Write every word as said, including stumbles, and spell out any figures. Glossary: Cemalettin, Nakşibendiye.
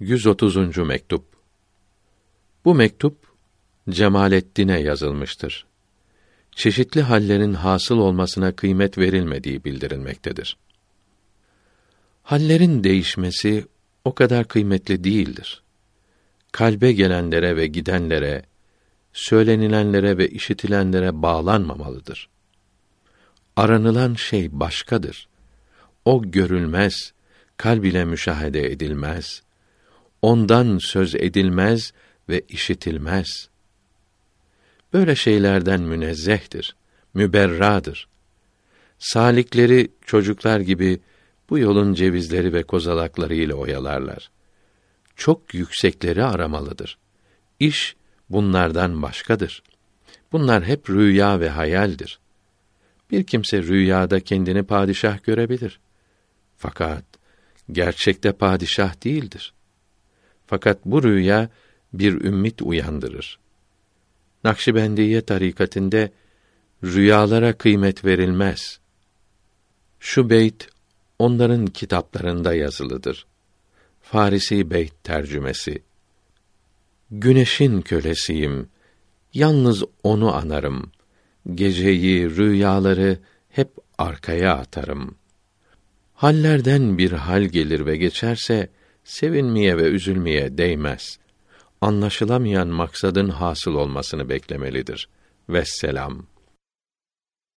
yüz otuzuncu mektup. Bu mektup Cemalettin'e yazılmıştır. Çeşitli hallerin hasıl olmasına kıymet verilmediği bildirilmektedir. Hallerin değişmesi o kadar kıymetli değildir. Kalbe gelenlere ve gidenlere, söylenilenlere ve işitilenlere bağlanmamalıdır. Aranılan şey başkadır. O görülmez, kalb ile müşahede edilmez, ondan söz edilmez ve işitilmez. Böyle şeylerden münezzehtir, müberradır. Salikleri çocuklar gibi bu yolun cevizleri ve kozalakları ile oyalarlar. Çok yüksekleri aramalıdır. İş bunlardan başkadır. Bunlar hep rüya ve hayaldir. Bir kimse rüyada kendini padişah görebilir. Fakat gerçekte padişah değildir. Fakat bu rüya bir ümmit uyandırır. Nakşibendiye tarikatinde rüyalara kıymet verilmez. Şu beyt onların kitaplarında yazılıdır. Farisi beyt tercümesi. Güneşin kölesiyim. Yalnız onu anarım. Geceyi, rüyaları hep arkaya atarım. Hallerden bir hal gelir ve geçerse, sevinmeye ve üzülmeye değmez. Anlaşılamayan maksadın hasıl olmasını beklemelidir. Vesselam.